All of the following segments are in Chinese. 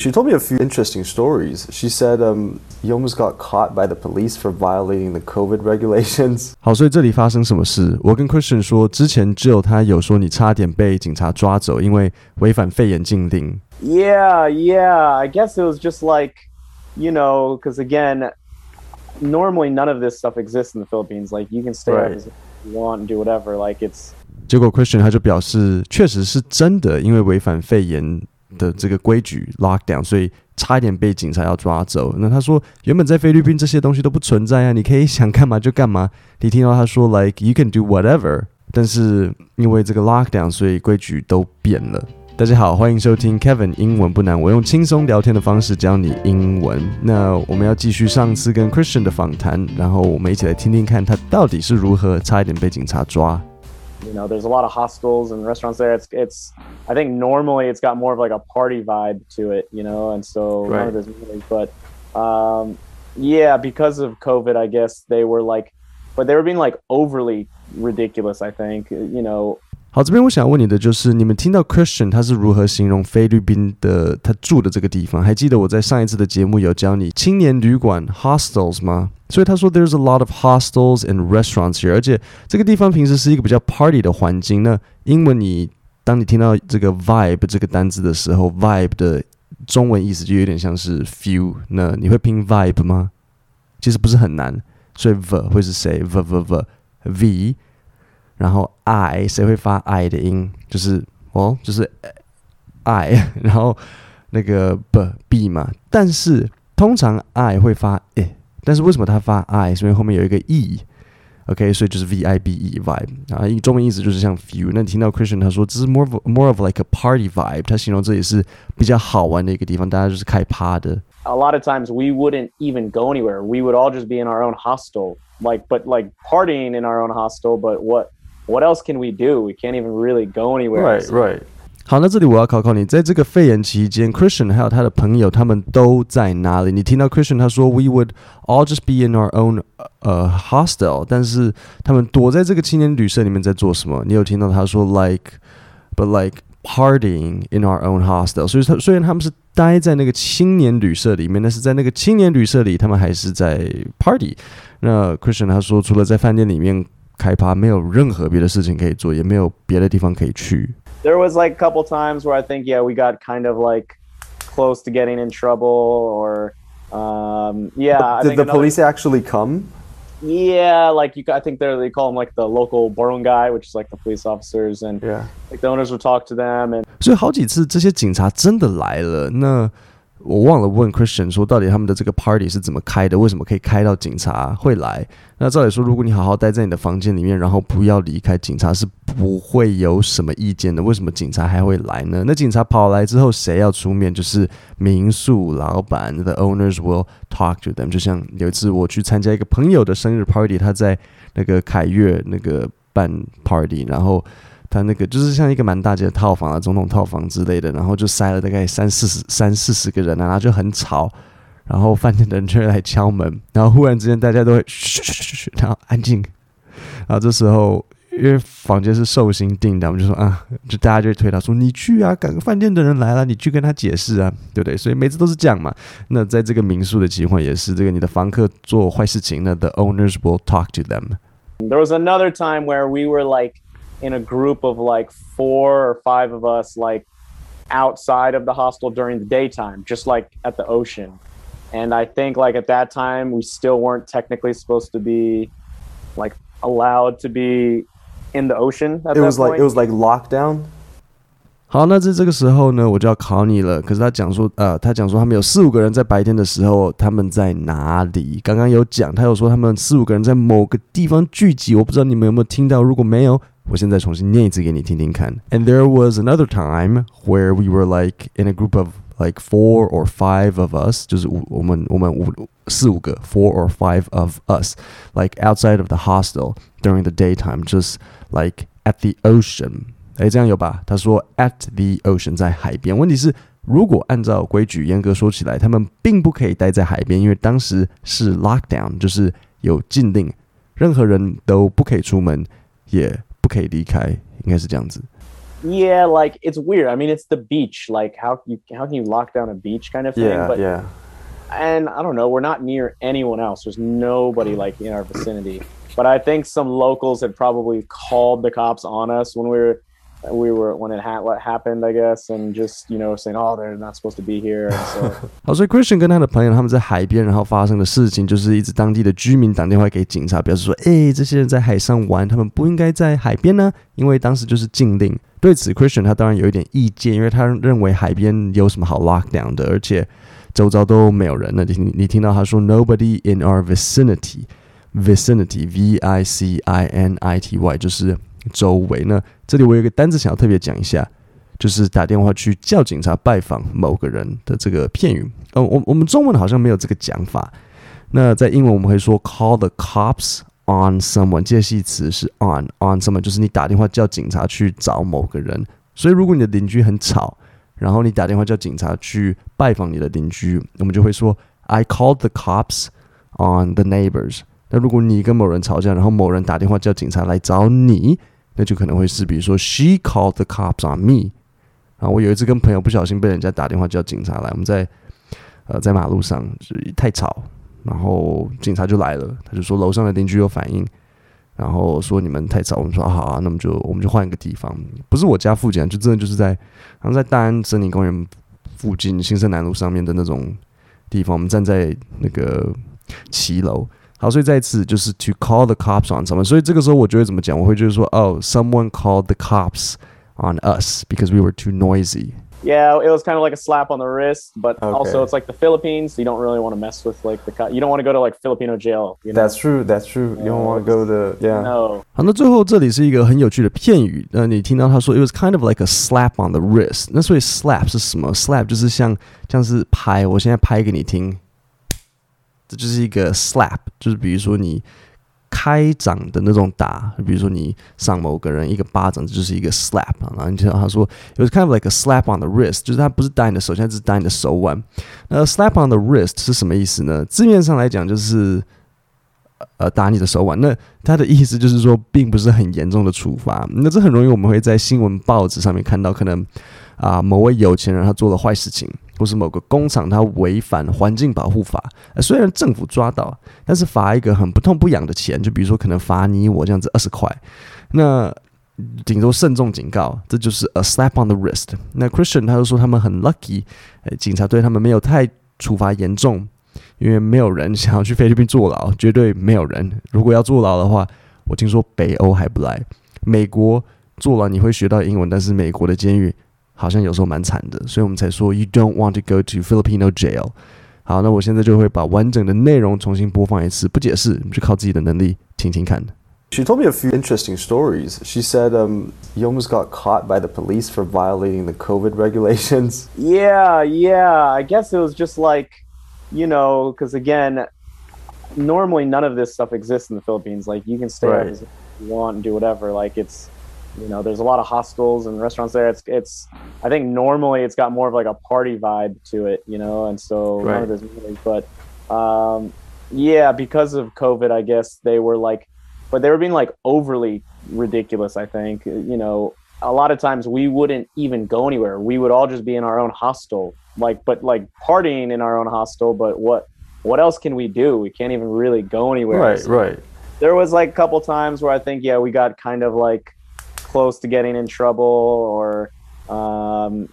She told me a few interesting stories. She said, "You almost got caught by the police for violating the COVID regulations." 好，所以这里发生什么事？我跟 Christian 说，之前只有他有说你差点被警察抓走，因为违反肺炎禁令。Yeah. I guess it was just like, you know, because again, normally none of this stuff exists in the Philippines. Like you can stay up as you want and do whatever. Like it's. 结果 Christian 他就表示，确实是真的，因为违反肺炎。的这个规矩 lockdown， 所以差一点被警察要抓走。那他说，原本在菲律宾这些东西都不存在啊，你可以想干嘛就干嘛。你听到他说 like you can do whatever， 但是因为这个 lockdown， 所以规矩都变了。大家好，欢迎收听 Kevin 英文不难，我用轻松聊天的方式教你英文。那我们要继续上次跟 Christian 的访谈，然后我们一起来听听看他到底是如何差一点被警察抓。You know, there's a lot of hostels and restaurants there. It's I think normally it's got more of like a party vibe to it, you know, and so none of this really, but yeah, because of COVID, I guess they were like, but they were being like overly ridiculous, I think, you know. 好，这边我想问你的就是，你们听到 Christian 他是如何形容菲律宾的他住的这个地方？还记得我在上一次的节目有教你青年旅馆 hostels 吗？所以他说 there's a lot of hostels and restaurants here， 而且这个地方平时是一个比较 party 的环境。那英文你当你听到这个 vibe 这个单字的时候 ，vibe 的中文意思就有点像是 feel。那你会拼 vibe 吗？其实不是很难，所以 v 会是谁 ？v v v v。然后 I 谁会发 I 的音？就是哦，就是 I， 然后那个 B 嘛。但是通常 I 会发 I， 但是为什么它发 I？ 是因为后面有一个 E。OK， 所以就是 VIBE vibe 啊，中文意思就是像 feel。那你听到 Christian 他说这是 more of like a party vibe， 他形容这也是比较好玩的一个地方，大家就是开趴的。A lot of times we wouldn't even go anywhere. We would all just be in our own hostel, but partying in our own hostel. But what else can we do? We can't even really go anywhere. Right. 好，那这里我要考考你，在这个肺炎期间 ，Christian 还有他的朋友他们都在哪里？你听到 Christian 他说 "We would all just be in our own hostel"， 但是他们躲在这个青年旅社里面在做什么？你有听到他说 "like"，but partying in our own hostel"， 所以虽然他们是待在那个青年旅社里面，但是在那个青年旅社里，他们还是在 party。那 Christian 他说，除了在饭店里面。开趴没有任何别的事情可以做，也没有别的地方可以去。There was like a couple times where I think yeah we got kind of like close to getting in trouble or yeah. But did the police actually come? Yeah, like I think they call them like the local barangay, which is like the police officers and like the owners would talk to them and. 所以好几次这些警察真的来了，那我忘了问 Christian 说，到底他们的这个 party 是怎么开的？为什么可以开到警察会来？那照理说，如果你好好待在你的房间里面，然后不要离开，警察是不会有什么意见的。为什么警察还会来呢？那警察跑来之后，谁要出面？就是民宿老板 ，the owners will talk to them。就像有一次我去参加一个朋友的生日 party， 他在那个凯悦那个办 party， 然后。他那个就是像一个蛮大间的套房啊，总统套房之类的，然后就塞了大概三四十个人啊，然后就很吵，然后饭店的人就会来敲门，然后忽然之间大家都会嘘嘘嘘，然后安静，然后这时候因为房间是寿星订的，我们就说啊，就大家就会推他说你去啊，赶饭店的人来了，你去跟他解释啊，对不对？所以每次都是这样嘛。那在这个民宿的情况也是，这个你的房客做坏事情呢 ，the owners will talk to them. There was another time where we were like.In a group of like 4 or 5 of us, like outside of the hostel during the daytime, just like at the ocean. And I think like at that time, we still weren't technically supposed to be like allowed to be in the ocean. At that point. Like it was like lockdown. 好，那在这个时候呢，我就要考你了。可是他讲说他们有4-5个人在白天的时候，他们在哪里？刚刚有讲，他有说他们4-5个人在某个地方聚集。我不知道你们有没有听到，如果没有。我现在重新念一次给你听听看。And there was another time where we were like in a group of like 4 or 5 of us, 就是我们四五个 4 or 5 of us, like outside of the hostel during the daytime, just like at the ocean. 哎，这样有吧？他说 at the ocean 在海边。问题是，如果按照规矩严格说起来，他们并不可以待在海边，因为当时是 lockdown， 就是有禁令，任何人都不可以出门，也。不可以离开，应该是这样子。Yeah, like it's weird. I mean, it's the beach. Like how can you lock down a beach kind of thing? Yeah, but, yeah. And I don't know. We're not near anyone else. There's nobody like in our vicinity. But I think some locals had probably called the cops on us when it happened, I guess, and just saying, oh, they're not supposed to be here. So. 好，所以 Christian 跟他的朋友他们在海边，然后发生的事情就是一直当地的居民打电话给警察，表示说，这些人在海上玩，他们不应该在海边呢，因为当时就是禁令。对此 ，Christian 他当然有一点意见，因为他认为海边有什么好 lockdown 的，而且周遭都没有人了。你听到他说 nobody in our vicinity，vicinity vicinity 就是。周围呢，这里我有一个单字想要特别讲一下，就是打电话去叫警察拜访某个人的这个片语。我们中文好像没有这个讲法。那在英文我们会说 call the cops on someone， 介系词是 on someone， 就是你打电话叫警察去找某个人。所以如果你的邻居很吵，然后你打电话叫警察去拜访你的邻居，我们就会说 I called the cops on the neighbors。那如果你跟某人吵架，然后某人打电话叫警察来找你，那就可能会是比如说 She called the cops on me。 然后我有一次跟朋友不小心被人家打电话叫警察来，我们在马路上太吵，然后警察就来了，他就说楼上的邻居有反应，然后说你们太吵，我们说好啊，那我们就换一个地方，不是我家附近，就真的就是在大安森林公园附近新生南路上面的那种地方，我们站在那个骑楼。好，所以再次就是 to call the cops on someone。所以这个时候我就会怎么讲？我会就是说，oh, someone called the cops on us because we were too noisy. Yeah, it was kind of like a slap on the wrist, but also it's like the Philippines. So you don't really want to mess with like the cops. You don't want to go to like Filipino jail. You know? That's true. That's true. You don't want to go to yeah. No. 好，那最后这里是一个很有趣的片语。那你听到他说 it was kind of like a slap on the wrist。那所以 slap 是什么 ？slap 就是像是拍，我现在拍给你听。这就是一个 slap， 就是比如说你开掌的那种打，比如说你上某个人一个巴掌，这就是一个 slap。然后你听到他说 it was kind of like a slap on the wrist， 就是他不是打你的手，现在只是打你的手腕。那 slap on the wrist 是什么意思呢？字面上来讲就是打你的手腕，那他的意思就是说并不是很严重的处罚。那这很容易我们会在新闻报纸上面看到，可能某位有钱人他做了坏事情，或是某个工厂他违反环境保护法，虽然政府抓到，但是罚一个很不痛不痒的钱，就比如说可能罚你我这样子20块，那顶多慎重警告，这就是 a slap on the wrist。 那 Christian 他就说他们很 lucky， 警察对他们没有太处罚严重，因为没有人想要去菲律宾坐牢，绝对没有人。如果要坐牢的话，我听说北欧还不来，美国坐牢你会学到英文，但是美国的监狱好像有时候蛮惨的，所以我们才说 You don't want to go to Filipino jail。 好，那我现在就会把完整的内容重新播放一次，不解释，你就靠自己的能力听听看。 She told me a few interesting stories. She said you almost got caught by the police for violating the COVID regulations. Yeah, I guess it was just like, because again, normally none of this stuff exists in the Philippines. Like you can stay right. As you want and do whatever. Like it's...there's a lot of hostels and restaurants there. It's I think normally it's got more of like a party vibe to it, and so right. None of this really, but yeah, because of COVID, I guess they were being like overly ridiculous, I think. A lot of times we wouldn't even go anywhere. We would all just be in our own hostel, but partying in our own hostel, but what else can we do? We can't even really go anywhere. Right, so right. There was like a couple times where I think, yeah, we got kind of like,close to getting in trouble or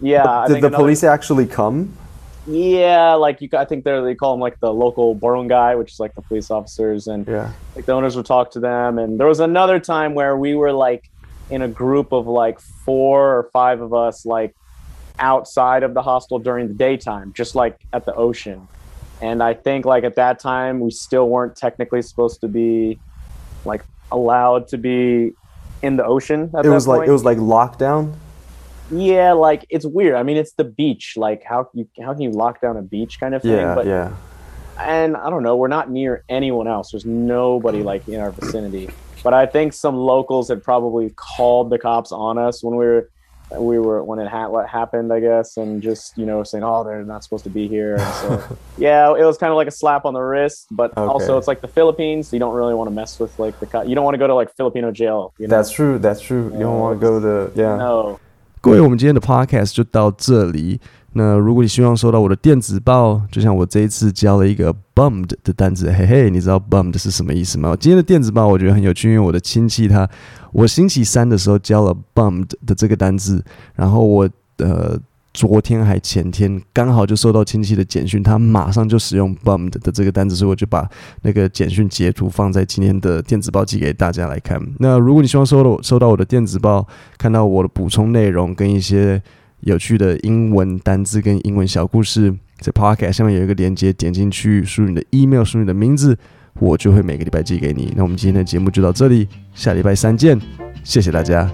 yeah. Did the police actually come? Yeah, I think they call them like the local barangay, which is like the police officers, and yeah. Like the owners would talk to them. And there was another time where we were like in a group of like 4 or 5 of us, like outside of the hostel during the daytime, just like at the ocean. And I think like at that time we still weren't technically supposed to be like allowed to be in the ocean at that point. Like it was like lockdown. Yeah, like it's weird. I mean, it's the beach. Like how can you lock down a beach kind of thing? Yeah, but, yeah. And I don't know. We're not near anyone else. There's nobody like in our vicinity. But I think some locals had probably called the cops on us when we were when it happened, I guess, and just saying, oh, they're not supposed to be here. And so yeah, it was kind of like a slap on the wrist, but also it's like the Philippines. So you don't really want to mess with like the cops. You don't want to go to like Filipino jail. That's true. That's true. You don't want to go to yeah. No. 各位，我们今天的 podcast 就到这里。那如果你希望收到我的电子报，就像我这一次教了一个 bummed 的单字，嘿嘿，你知道 bummed 是什么意思吗？今天的电子报我觉得很有趣，因为我的亲戚他，我星期三的时候教了 bummed 的这个单字，然后我昨天还前天刚好就收到亲戚的简讯，他马上就使用 bummed 的这个单字，所以我就把那个简讯截图放在今天的电子报寄给大家来看。那如果你希望收到我的电子报，看到我的补充内容跟一些有趣的英文单字跟英文小故事，在 Podcast 下面有一个连结，点进去输入你的 email， 输入你的名字，我就会每个礼拜寄给你。那我们今天的节目就到这里，下礼拜三见，谢谢大家。